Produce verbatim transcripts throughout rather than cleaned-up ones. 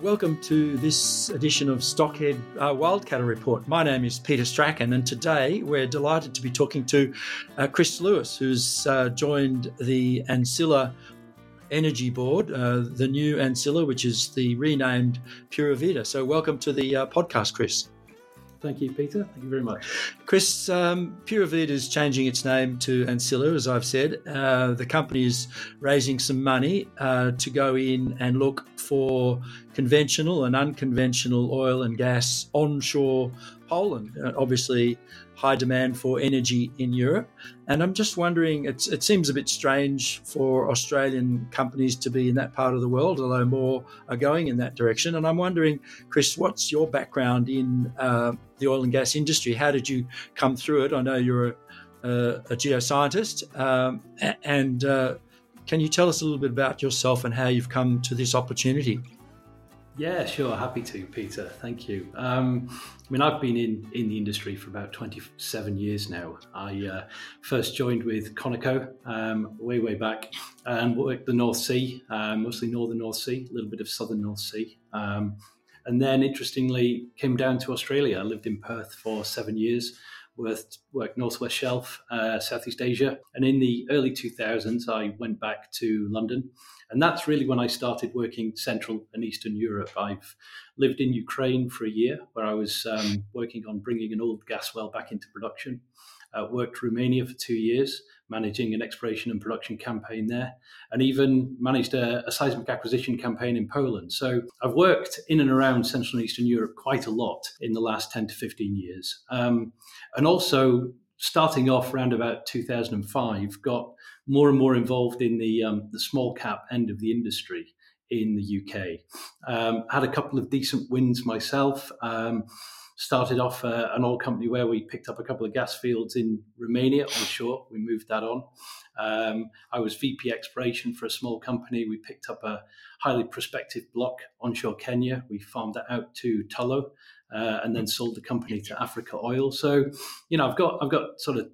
Welcome to this edition of Stockhead uh, Wildcatter Report. My name is Peter Strachan, and today we're delighted to be talking to uh, Chris Lewis, who's uh, joined the Ancilla Energy Board, uh, the new Ancilla, which is the renamed Pura Vida. So welcome to the uh, podcast, Chris. Thank you, Peter. Thank you very much. Chris, um, Pura Vida is changing its name to Ancilla, as I've said. Uh, the company is raising some money uh, to go in and look for conventional and unconventional oil and gas onshore Poland. Uh, obviously, high demand for energy in Europe. And I'm just wondering, it's, it seems a bit strange for Australian companies to be in that part of the world, although more are going in that direction. And I'm wondering, Chris, what's your background in uh, the oil and gas industry? How did you come through it? I know you're a, a, a geoscientist. Um, and uh, can you tell us a little bit about yourself and how you've come to this opportunity? Yeah, sure. Happy to, Peter. Thank you. Um, I mean, I've been in, in the industry for about twenty-seven years now. I uh, first joined with Conoco um, way, way back and worked the North Sea, uh, mostly northern North Sea, a little bit of southern North Sea. Um, and then, interestingly, came down to Australia. I lived in Perth for seven years, worked, worked Northwest Shelf, uh, Southeast Asia. And in the early two thousands, I went back to London. And that's really when I started working Central and Eastern Europe. I've lived in Ukraine for a year where I was um, working on bringing an old gas well back into production. Uh, worked Romania for two years, managing an exploration and production campaign there, and even managed a, a seismic acquisition campaign in Poland. So I've worked in and around Central and Eastern Europe quite a lot in the last ten to fifteen years. Um, and also starting off around about two thousand five, got more and more involved in the um, the small cap end of the industry in the U K. Um, had a couple of decent wins myself. Um, started off uh, an oil company where we picked up a couple of gas fields in Romania onshore. We moved that on. Um, I was V P exploration for a small company. We picked up a highly prospective block onshore Kenya. We farmed that out to Tullow uh, and then sold the company to Africa Oil. So, you know, I've got I've got sort of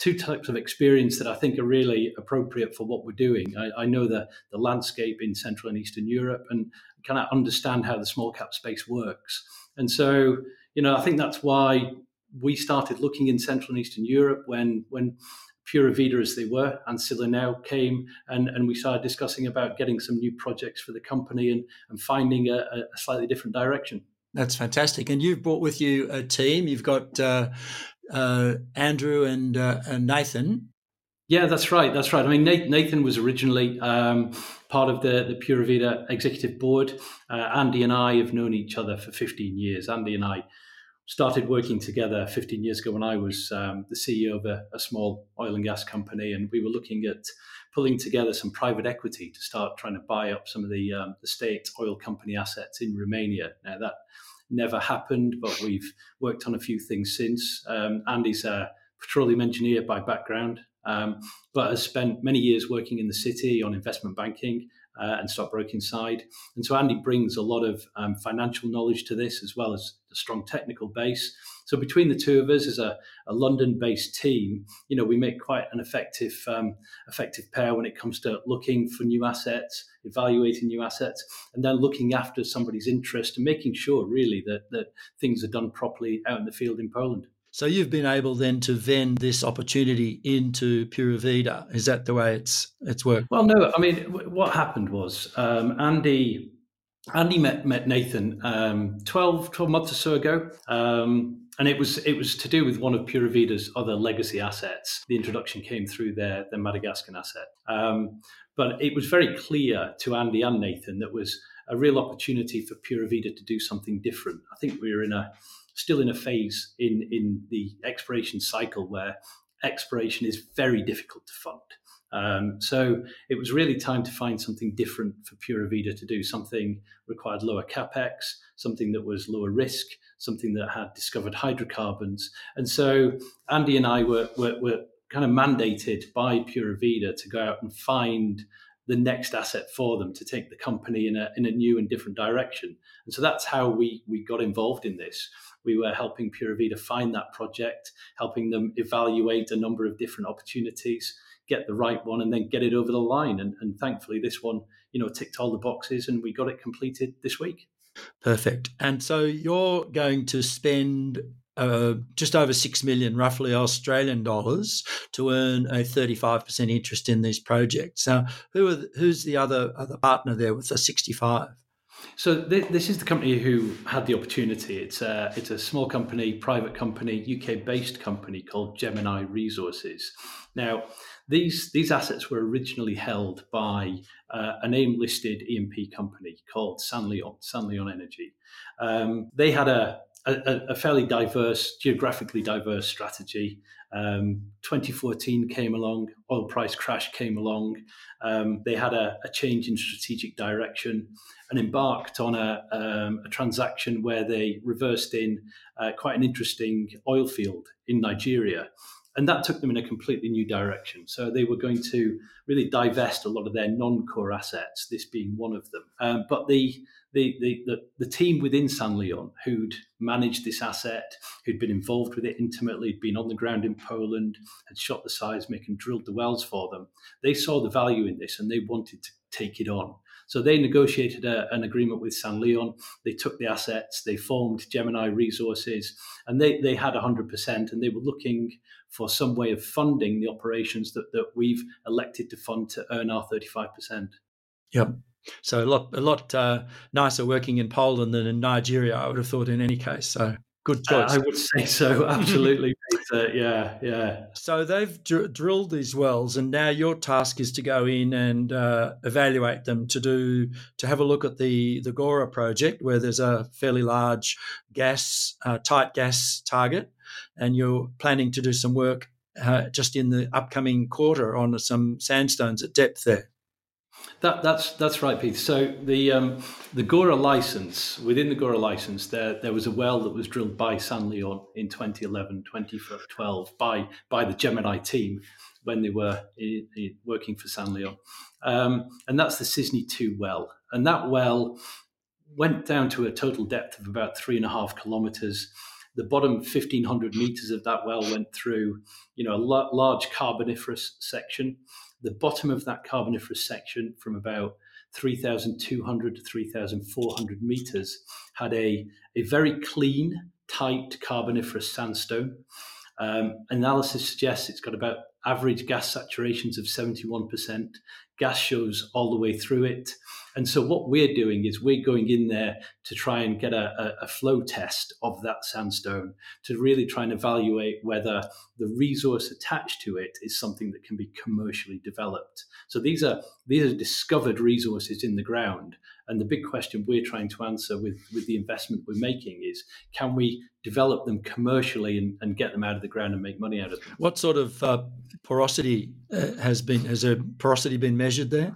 two types of experience that I think are really appropriate for what we're doing. I, I know the, the landscape in Central and Eastern Europe and kind of understand how the small cap space works. And so, you know, I think that's why we started looking in Central and Eastern Europe when when Pura Vida, as they were, Ancilla now came, and, and we started discussing about getting some new projects for the company and, and finding a, a slightly different direction. That's fantastic. And you've brought with you a team. You've got uh, uh, Andrew and, uh, and Nathan. Yeah, that's right. That's right. I mean, Nathan was originally um, part of the, the Pura Vida executive board. Uh, Andy and I have known each other for fifteen years. Andy and I started working together fifteen years ago when I was um, the C E O of a, a small oil and gas company, and we were looking at pulling together some private equity to start trying to buy up some of the, um, the state oil company assets in Romania. Now, that never happened, but we've worked on a few things since. Um, Andy's a petroleum engineer by background, um, but has spent many years working in the city on investment banking Uh, and stockbroking side. And so Andy brings a lot of um, financial knowledge to this, as well as a strong technical base. So between the two of us as a, a London-based team, you know, we make quite an effective um, effective pair when it comes to looking for new assets, evaluating new assets, and then looking after somebody's interest and making sure really that, that things are done properly out in the field in Poland. So you've been able then to vend this opportunity into Pura Vida. Is that the way it's it's worked? Well, no. I mean, w- what happened was um, Andy Andy met, met Nathan um, twelve, twelve months or so ago, um, and it was it was to do with one of Pura Vida's other legacy assets. The introduction came through their their Madagascan asset, um, but it was very clear to Andy and Nathan that was a real opportunity for Pura Vida to do something different. I think we were in a still in a phase in, in the exploration cycle where exploration is very difficult to fund. Um, so it was really time to find something different for Pura Vida to do. Something required lower capex, something that was lower risk, something that had discovered hydrocarbons. And so Andy and I were, were, were kind of mandated by Pura Vida to go out and find the next asset for them to take the company in a in a new and different direction. And so that's how we we got involved in this. We were helping Pura Vida find that project, helping them evaluate a number of different opportunities, get the right one, and then get it over the line. And, and thankfully, this one, you know, ticked all the boxes, and we got it completed this week. Perfect. And so you're going to spend uh, just over six million, roughly, Australian dollars to earn a thirty-five percent interest in these projects. Now, who are the, who's the other other partner there with the sixty-five? So th- this is the company who had the opportunity. It's a, it's a small company, private company, U K-based company called Gemini Resources. Now, these these assets were originally held by uh, a AIM-listed E and P company called San Leon, San Leon Energy. Um, they had a, a, a fairly diverse, geographically diverse strategy. Um, twenty fourteen came along, oil price crash came along. Um, they had a, a change in strategic direction and embarked on a, um, a transaction where they reversed in uh, quite an interesting oil field in Nigeria. And that took them in a completely new direction. So they were going to really divest a lot of their non-core assets, this being one of them. Um, but the the, the the the team within San Leon who'd managed this asset, who'd been involved with it intimately, had been on the ground in Poland, had shot the seismic and drilled the wells for them, they saw the value in this and they wanted to take it on. So they negotiated a, an agreement with San Leon. They took the assets, they formed Gemini Resources, and they, they had one hundred percent, and they were looking for some way of funding the operations that, that we've elected to fund to earn our thirty-five percent. Yep. So a lot a lot uh, nicer working in Poland than in Nigeria, I would have thought, in any case. So good choice. Uh, I would say so, absolutely. Uh, yeah, yeah. So they've dr- drilled these wells, and now your task is to go in and uh, evaluate them to do to have a look at the the Gora project, where there's a fairly large gas, uh, tight gas target, and you're planning to do some work uh, just in the upcoming quarter on some sandstones at depth there. That, that's that's right, Peter. So the um, the Gora license, within the Gora license, there there was a well that was drilled by San Leon in twenty eleven, twenty twelve by by the Gemini team when they were in, in, working for San Leon, um, and that's the Cisnie two well. And that well went down to a total depth of about three and a half kilometres. The bottom fifteen hundred metres of that well went through, you know, a l- large Carboniferous section. The bottom of that Carboniferous section, from about three thousand two hundred to three thousand four hundred metres, had a, a very clean, tight Carboniferous sandstone. Um, analysis suggests it's got about average gas saturations of seventy-one percent. Gas shows all the way through it. And so what we're doing is we're going in there to try and get a, a flow test of that sandstone to really try and evaluate whether the resource attached to it is something that can be commercially developed. So these are these are discovered resources in the ground. And the big question we're trying to answer with, with the investment we're making is, can we develop them commercially and, and get them out of the ground and make money out of them? What sort of uh, porosity uh, has been, has a porosity been measured there?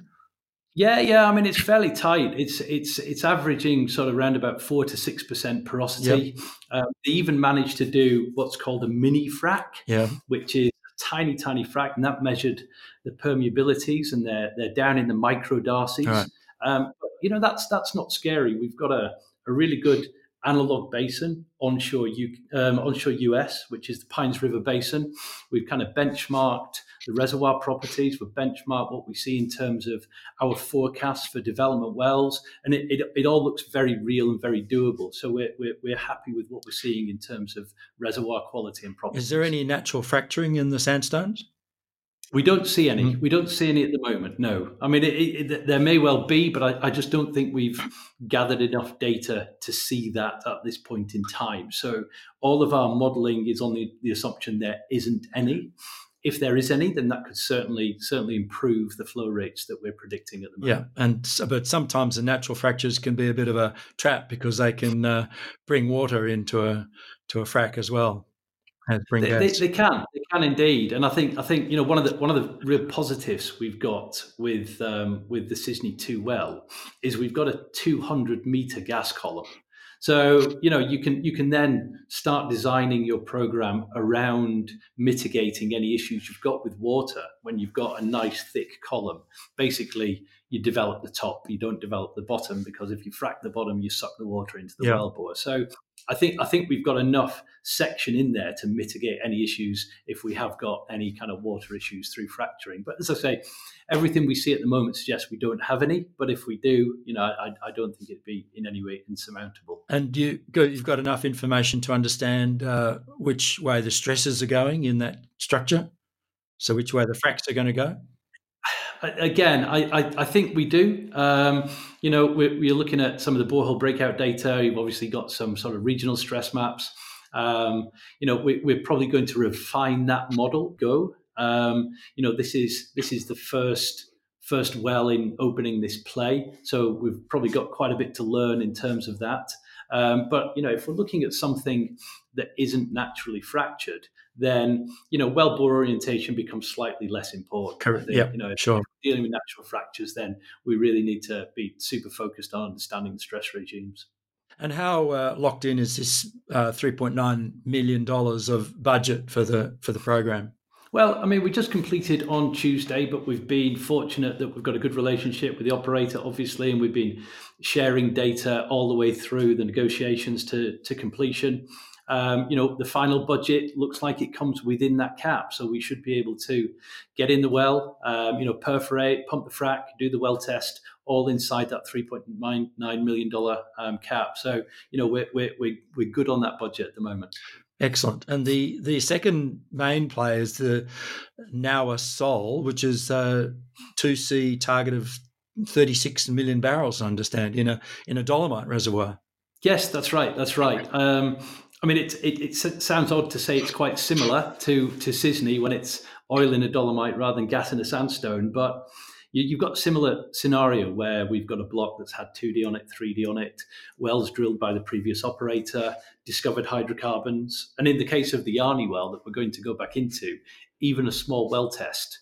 Yeah, yeah. I mean, it's fairly tight. It's it's it's averaging sort of around about four to six percent porosity. Yep. Um, they even managed to do what's called a mini frac, yeah, which is a tiny, tiny frac, and that measured the permeabilities, and they're they're down in the microdarcies. Right. Um, but, you know, that's that's not scary. We've got a, a really good analog basin onshore U, um, onshore U S, which is the Pines River Basin. We've kind of benchmarked the reservoir properties. We've benchmarked what we see in terms of our forecasts for development wells, and it, it, it all looks very real and very doable. So we're, we're we're happy with what we're seeing in terms of reservoir quality and properties. Is there any natural fracturing in the sandstones? We don't see any. Mm-hmm. We don't see any at the moment, no. I mean, it, it, there may well be, but I, I just don't think we've gathered enough data to see that at this point in time. So all of our modelling is on the, the assumption there isn't any. If there is any, then that could certainly certainly improve the flow rates that we're predicting at the moment. Yeah, and but sometimes the natural fractures can be a bit of a trap because they can uh, bring water into a to a frac as well. And bring they, they, they can, they can indeed. And I think, I think you know, one of the one of the real positives we've got with um, with the Cisnie two well is we've got a two hundred meter gas column. So, you know, you can you can then start designing your program around mitigating any issues you've got with water when you've got a nice thick column. Basically, you develop the top, you don't develop the bottom, because if you frack the bottom, you suck the water into the yeah. well bore. So I think I think we've got enough section in there to mitigate any issues if we have got any kind of water issues through fracturing. But as I say, everything we see at the moment suggests we don't have any. But if we do, you know, I, I don't think it'd be in any way insurmountable. And you, you've got enough information to understand uh, which way the stresses are going in that structure? So which way the fracts are going to go? Again, I, I, I think we do. Um, you know, we're, we're looking at some of the borehole breakout data. You've obviously got some sort of regional stress maps. Um, you know, we, we're probably going to refine that model. Go. Um, you know, this is this is the first first well in opening this play, so we've probably got quite a bit to learn in terms of that. Um, but you know, if we're looking at something that isn't naturally fractured, then, you know, well bore orientation becomes slightly less important. Correct. Yeah. You know, if sure. we're dealing with natural fractures, then we really need to be super focused on understanding the stress regimes. And how uh, locked in is this uh, three point nine million dollars of budget for the for the program? Well, I mean, we just completed on Tuesday, but we've been fortunate that we've got a good relationship with the operator, obviously, and we've been sharing data all the way through the negotiations to, to completion. Um, you know, the final budget looks like it comes within that cap, so we should be able to get in the well, um, you know, perforate, pump the frack, do the well test, all inside that three point nine million dollars um, cap. So, you know, we're we're we're we're good on that budget at the moment. Excellent. And the the second main play is the Nawa Sol, which is a two C target of thirty-six million barrels, I understand, in a in a dolomite reservoir. Yes, that's right. That's right. Um, I mean, it, it it sounds odd to say it's quite similar to, to Cisnie when it's oil in a dolomite rather than gas in a sandstone, but you, you've got a similar scenario where we've got a block that's had two D on it, three D on it, wells drilled by the previous operator, discovered hydrocarbons, and in the case of the Yarni well that we're going to go back into, even a small well test.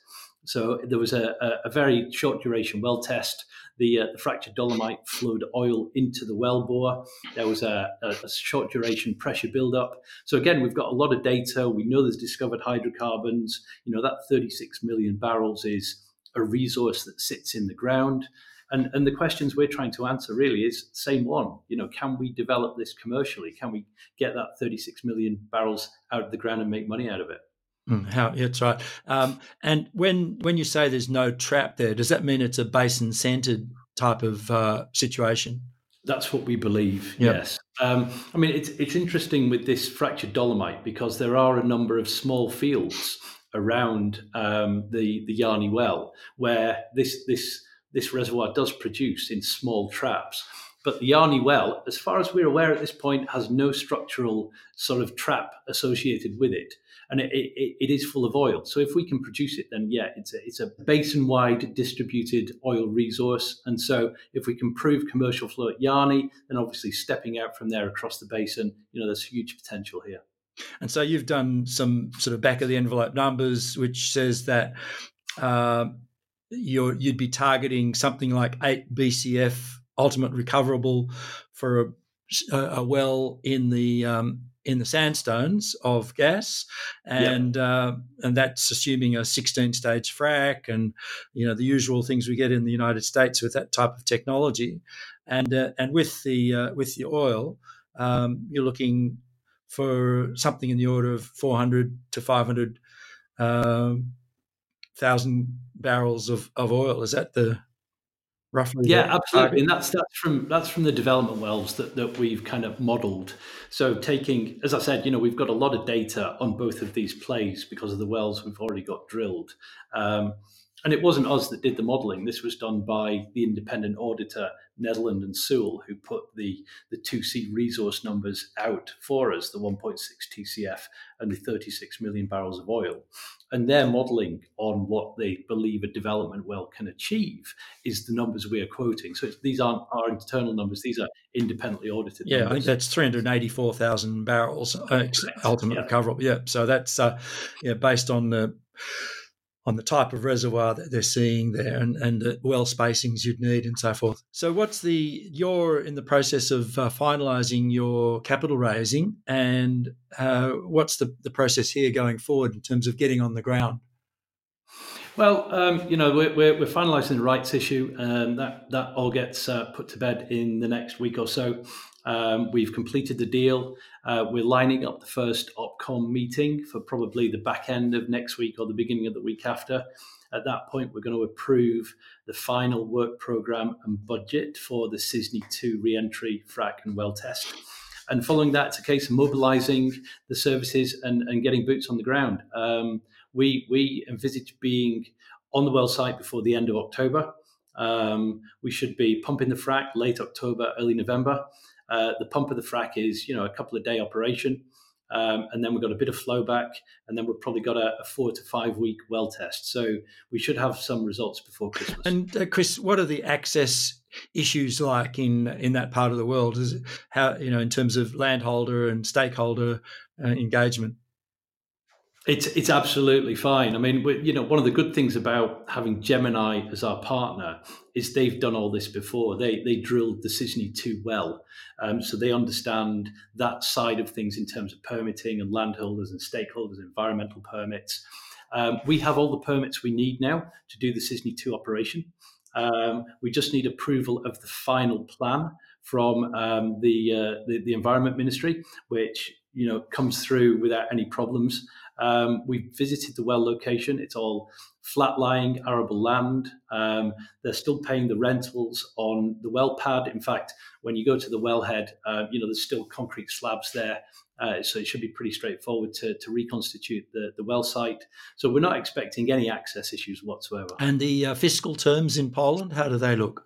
So there was a, a, a very short duration well test. The, uh, the fractured dolomite flowed oil into the well bore. There was a, a, a short duration pressure buildup. So again, we've got a lot of data. We know there's discovered hydrocarbons. You know, that thirty-six million barrels is a resource that sits in the ground. And, and the questions we're trying to answer really is the same one. You know, can we develop this commercially? Can we get that thirty-six million barrels out of the ground and make money out of it? How, yeah, that's right. Um, and when when you say there's no trap there, does that mean it's a basin-centred type of uh, situation? That's what we believe, yep. Yes. Um, I mean, it's it's interesting with this fractured dolomite because there are a number of small fields around um, the the Yarni well where this this this reservoir does produce in small traps. But the Yarni well, as far as we're aware at this point, has no structural sort of trap associated with it. And it, it, it is full of oil. So if we can produce it, then, yeah, it's a, it's a basin-wide distributed oil resource. And so if we can prove commercial flow at Yarni, then obviously stepping out from there across the basin, you know, there's huge potential here. And so you've done some sort of back-of-the-envelope numbers, which says that uh, you're, you'd be targeting something like eight B C F ultimate recoverable for a, a well in the... Um, in the sandstones of gas, and yep. uh, and that's assuming a sixteen stage frack and, you know, the usual things we get in the United States with that type of technology. And uh, and with the uh, with the oil, um, you're looking for something in the order of four hundred to five hundred uh, thousand barrels of, of oil. Is that the roughly? Yeah, absolutely. And that's that's from that's from the development wells that, that we've kind of modelled. So taking, as I said, you know, we've got a lot of data on both of these plays because of the wells we've already got drilled. Um, And it wasn't us that did the modelling. This was done by the independent auditor, Netherland and Sewell, who put the, the two C resource numbers out for us, the one point six T C F and the thirty-six million barrels of oil. And their modelling on what they believe a development well can achieve is the numbers we are quoting. So it's, these aren't our internal numbers. These are independently audited yeah, numbers. I think that's three hundred eighty-four thousand barrels, uh, ultimate yeah. recoverable. Yeah, so that's uh, yeah based on the... on the type of reservoir that they're seeing there and, and the well spacings you'd need and so forth. So what's the, you're in the process of uh, finalising your capital raising and uh, what's the, the process here going forward in terms of getting on the ground? Well, um, you know, we're, we're, we're finalising the rights issue and that, that all gets uh, put to bed in the next week or so. Um, we've completed the deal. Uh, we're lining up the first OPCOM meeting for probably the back end of next week or the beginning of the week after. At that point, we're going to approve the final work programme and budget for the Cisnie two re-entry, frac and well test. And following that, it's a case of mobilising the services and, and getting boots on the ground. Um, we, we envisage being on the well site before the end of October. Um, we should be pumping the frac late October, early November. Uh, the pump of the frac is, you know, a couple of day operation, um, and then we've got a bit of flowback, and then we've probably got a, a four to five week well test. So we should have some results before Christmas. And uh, Chris, what are the access issues like in in that part of the world? Is it how you know in terms of landholder and stakeholder uh, engagement? It's it's absolutely fine. I mean, we, you know, one of the good things about having Gemini as our partner is they've done all this before. They they drilled the Cisnie two well, um, so they understand that side of things in terms of permitting and landholders and stakeholders, environmental permits. Um, we have all the permits we need now to do the Cisnie two operation. Um, we just need approval of the final plan from um, the, uh, the the Environment Ministry, which you know comes through without any problems. Um, we visited the well location. It's all flat-lying arable land. Um, they're still paying the rentals on the well pad. In fact, when you go to the wellhead, uh, you know there's still concrete slabs there, uh, so it should be pretty straightforward to, to reconstitute the, the well site. So we're not expecting any access issues whatsoever. And the uh, fiscal terms in Poland, how do they look?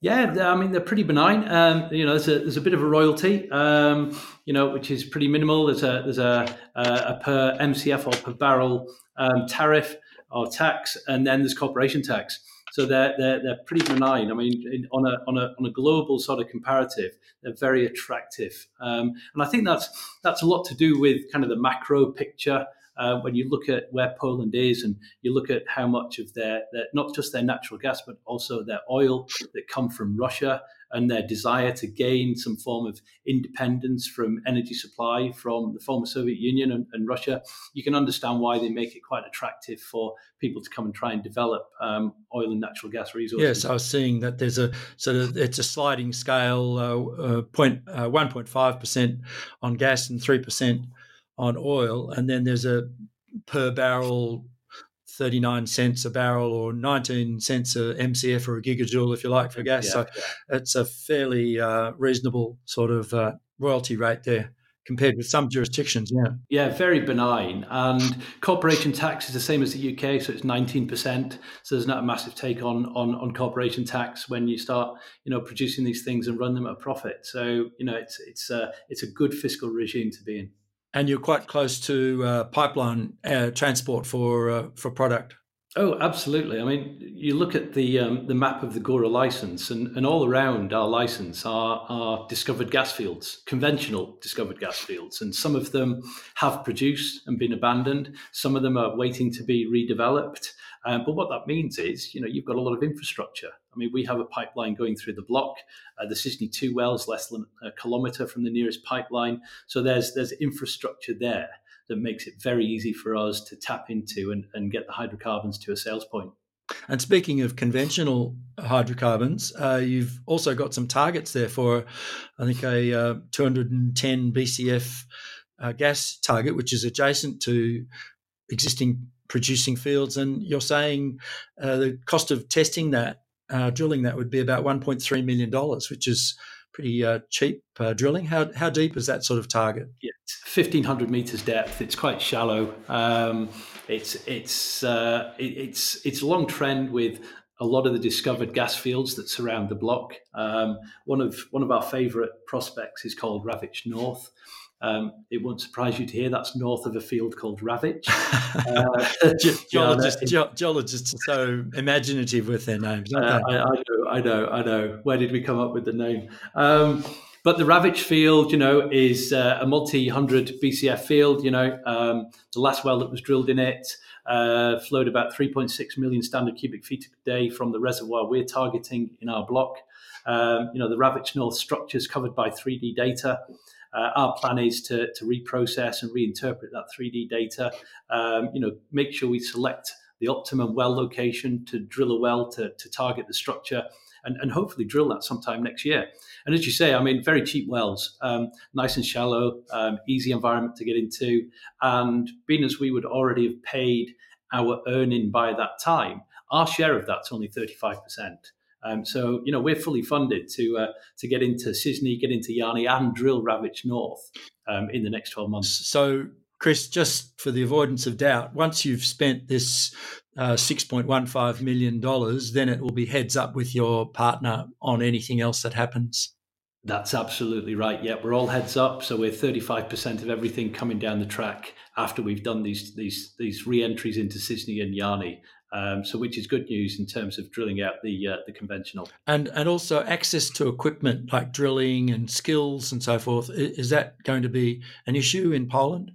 Yeah, I mean, they're pretty benign. Um, you know, there's a, there's a bit of a royalty, um, you know, which is pretty minimal. There's a there's a, a per M C F or per barrel um, tariff or tax, and then there's corporation tax. So they're they're, they're pretty benign. I mean, in, on a on a on a global sort of comparative, they're very attractive. Um, and I think that's that's a lot to do with kind of the macro picture. Uh, when you look at where Poland is and you look at how much of their, their, not just their natural gas, but also their oil that come from Russia and their desire to gain some form of independence from energy supply from the former Soviet Union and, and Russia, you can understand why they make it quite attractive for people to come and try and develop um, oil and natural gas resources. Yes, I was seeing that there's a sort of, it's a sliding scale, uh, uh, point, uh, one point five percent on gas and three percent on oil, and then there's a per barrel thirty-nine cents a barrel or nineteen cents a M C F or a gigajoule, if you like, for gas. Yeah, so yeah. It's a fairly uh, reasonable sort of uh, royalty rate there compared with some jurisdictions. Yeah, yeah, very benign. And corporation tax is the same as the U K, so it's nineteen percent. So there's not a massive take on on on corporation tax when you start, you know, producing these things and run them at a profit. So you know, it's it's uh, it's a good fiscal regime to be in. And you're quite close to uh, pipeline uh, transport for uh, for product. Oh, absolutely. I mean, you look at the um, the map of the Gora license, and, and all around our license are, are discovered gas fields, conventional discovered gas fields, and some of them have produced and been abandoned. Some of them are waiting to be redeveloped. Um, but what that means is, you know, you've got a lot of infrastructure. I mean, we have a pipeline going through the block. Uh, the Cisnie two well is less than a kilometre from the nearest pipeline. So there's there's infrastructure there that makes it very easy for us to tap into and, and get the hydrocarbons to a sales point. And speaking of conventional hydrocarbons, uh, you've also got some targets there for, I think, a uh, two hundred ten B C F uh, gas target, which is adjacent to existing producing fields, and you're saying uh, the cost of testing that, uh, drilling that, would be about one point three million dollars, which is pretty uh, cheap uh, drilling. How how deep is that sort of target? Yeah, fifteen hundred meters depth. It's quite shallow. Um, it's it's uh, it, it's it's a long trend with a lot of the discovered gas fields that surround the block. Um, one of one of our favourite prospects is called Rawicz North. Um, it won't surprise you to hear that's north of a field called Rawicz. Uh, Ge- geologists, ge- geologists are so imaginative with their names, aren't uh, they? I, I know, I know, I know. Where did we come up with the name? Um, but the Rawicz field, you know, is uh, a multi-hundred B C F field. You know, um, the last well that was drilled in it uh, flowed about three point six million standard cubic feet a day from the reservoir we're targeting in our block. Um, you know, the Rawicz North structure is covered by three D data. Uh, our plan is to, to reprocess and reinterpret that three D data, um, you know, make sure we select the optimum well location to drill a well to, to target the structure and, and hopefully drill that sometime next year. And as you say, I mean, very cheap wells, um, nice and shallow, um, easy environment to get into. And being as we would already have paid our earning by that time, our share of that's only thirty-five percent. Um, so, you know, we're fully funded to uh, to get into Cisnie, get into Yarni and drill Rawicz North um, in the next twelve months. So, Chris, just for the avoidance of doubt, once you've spent this uh, six point one five million dollars, then it will be heads up with your partner on anything else that happens. That's absolutely right. Yeah, we're all heads up. So we're thirty-five percent of everything coming down the track after we've done these these these re-entries into Cisnie and Yarni. Um, so, which is good news in terms of drilling out the uh, the conventional, and and also access to equipment like drilling and skills and so forth. Is that going to be an issue in Poland?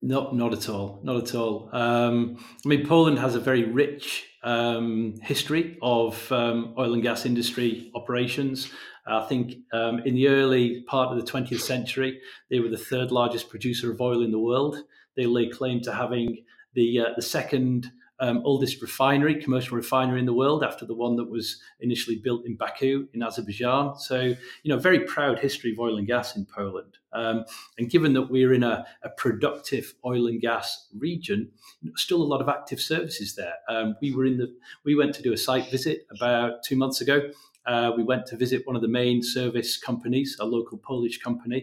No, not at all, not at all. Um, I mean, Poland has a very rich um, history of um, oil and gas industry operations. I think um, in the early part of the twentieth century, they were the third largest producer of oil in the world. They lay claim to having the uh, the second Um, oldest refinery, commercial refinery in the world, after the one that was initially built in Baku in Azerbaijan. So, you know, very proud history of oil and gas in Poland. Um, and given that we're in a, a productive oil and gas region, still a lot of active services there. Um, we were in the, we went to do a site visit about two months ago. Uh, we went to visit one of the main service companies, a local Polish company,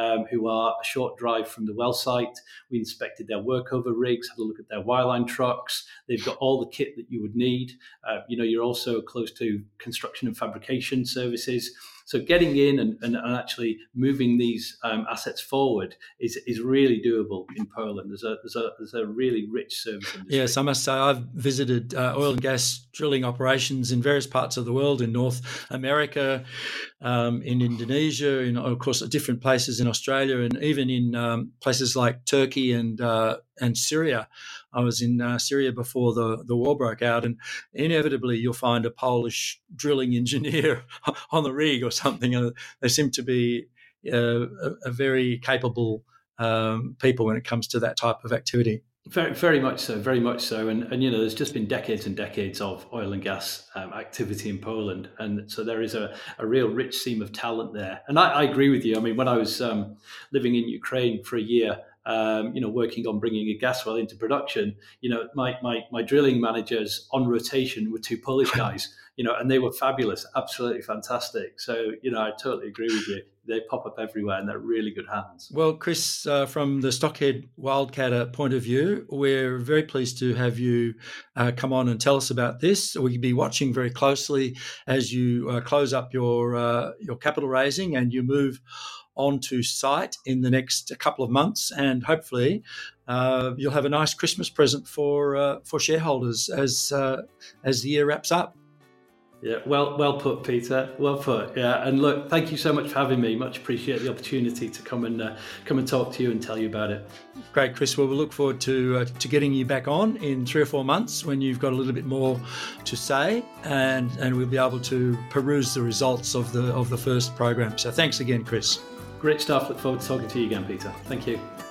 um, who are a short drive from the well site. We inspected their workover rigs, had a look at their wireline trucks. They've got all the kit that you would need. Uh, you know, you're also close to construction and fabrication services. So getting in and, and, and actually moving these um, assets forward is is really doable in Poland. There's a there's a there's a really rich service industry. Yes, I must say I've visited uh, oil and gas drilling operations in various parts of the world, in North America, um, in Indonesia, in of course different places in Australia, and even in um, places like Turkey and uh, and Syria. I was in uh, Syria before the, the war broke out, and inevitably you'll find a Polish drilling engineer on the rig or something. And they seem to be uh, a, a very capable um, people when it comes to that type of activity. Very, very much so, very much so. And, and you know, there's just been decades and decades of oil and gas um, activity in Poland. And so there is a, a real rich seam of talent there. And I, I agree with you. I mean, when I was um, living in Ukraine for a year, Um, you know, working on bringing a gas well into production, you know, my, my my drilling managers on rotation were two Polish guys, you know, and they were fabulous, absolutely fantastic. So, you know, I totally agree with you. They pop up everywhere and they're really good hands. Well, Chris, uh, from the Stockhead Wildcatter point of view, we're very pleased to have you uh, come on and tell us about this. We'll be watching very closely as you uh, close up your uh, your capital raising and you move onto site in the next couple of months, and hopefully uh, you'll have a nice Christmas present for uh, for shareholders as uh, as the year wraps up. Yeah, well, well put, Peter. Well put. Yeah, and look, thank you so much for having me. Much appreciate the opportunity to come and uh, come and talk to you and tell you about it. Great, Chris. Well, we'll look forward to uh, to getting you back on in three or four months when you've got a little bit more to say, and and we'll be able to peruse the results of the of the first program. So thanks again, Chris. Great stuff. Look forward to talking to you again, Peter. Thank you.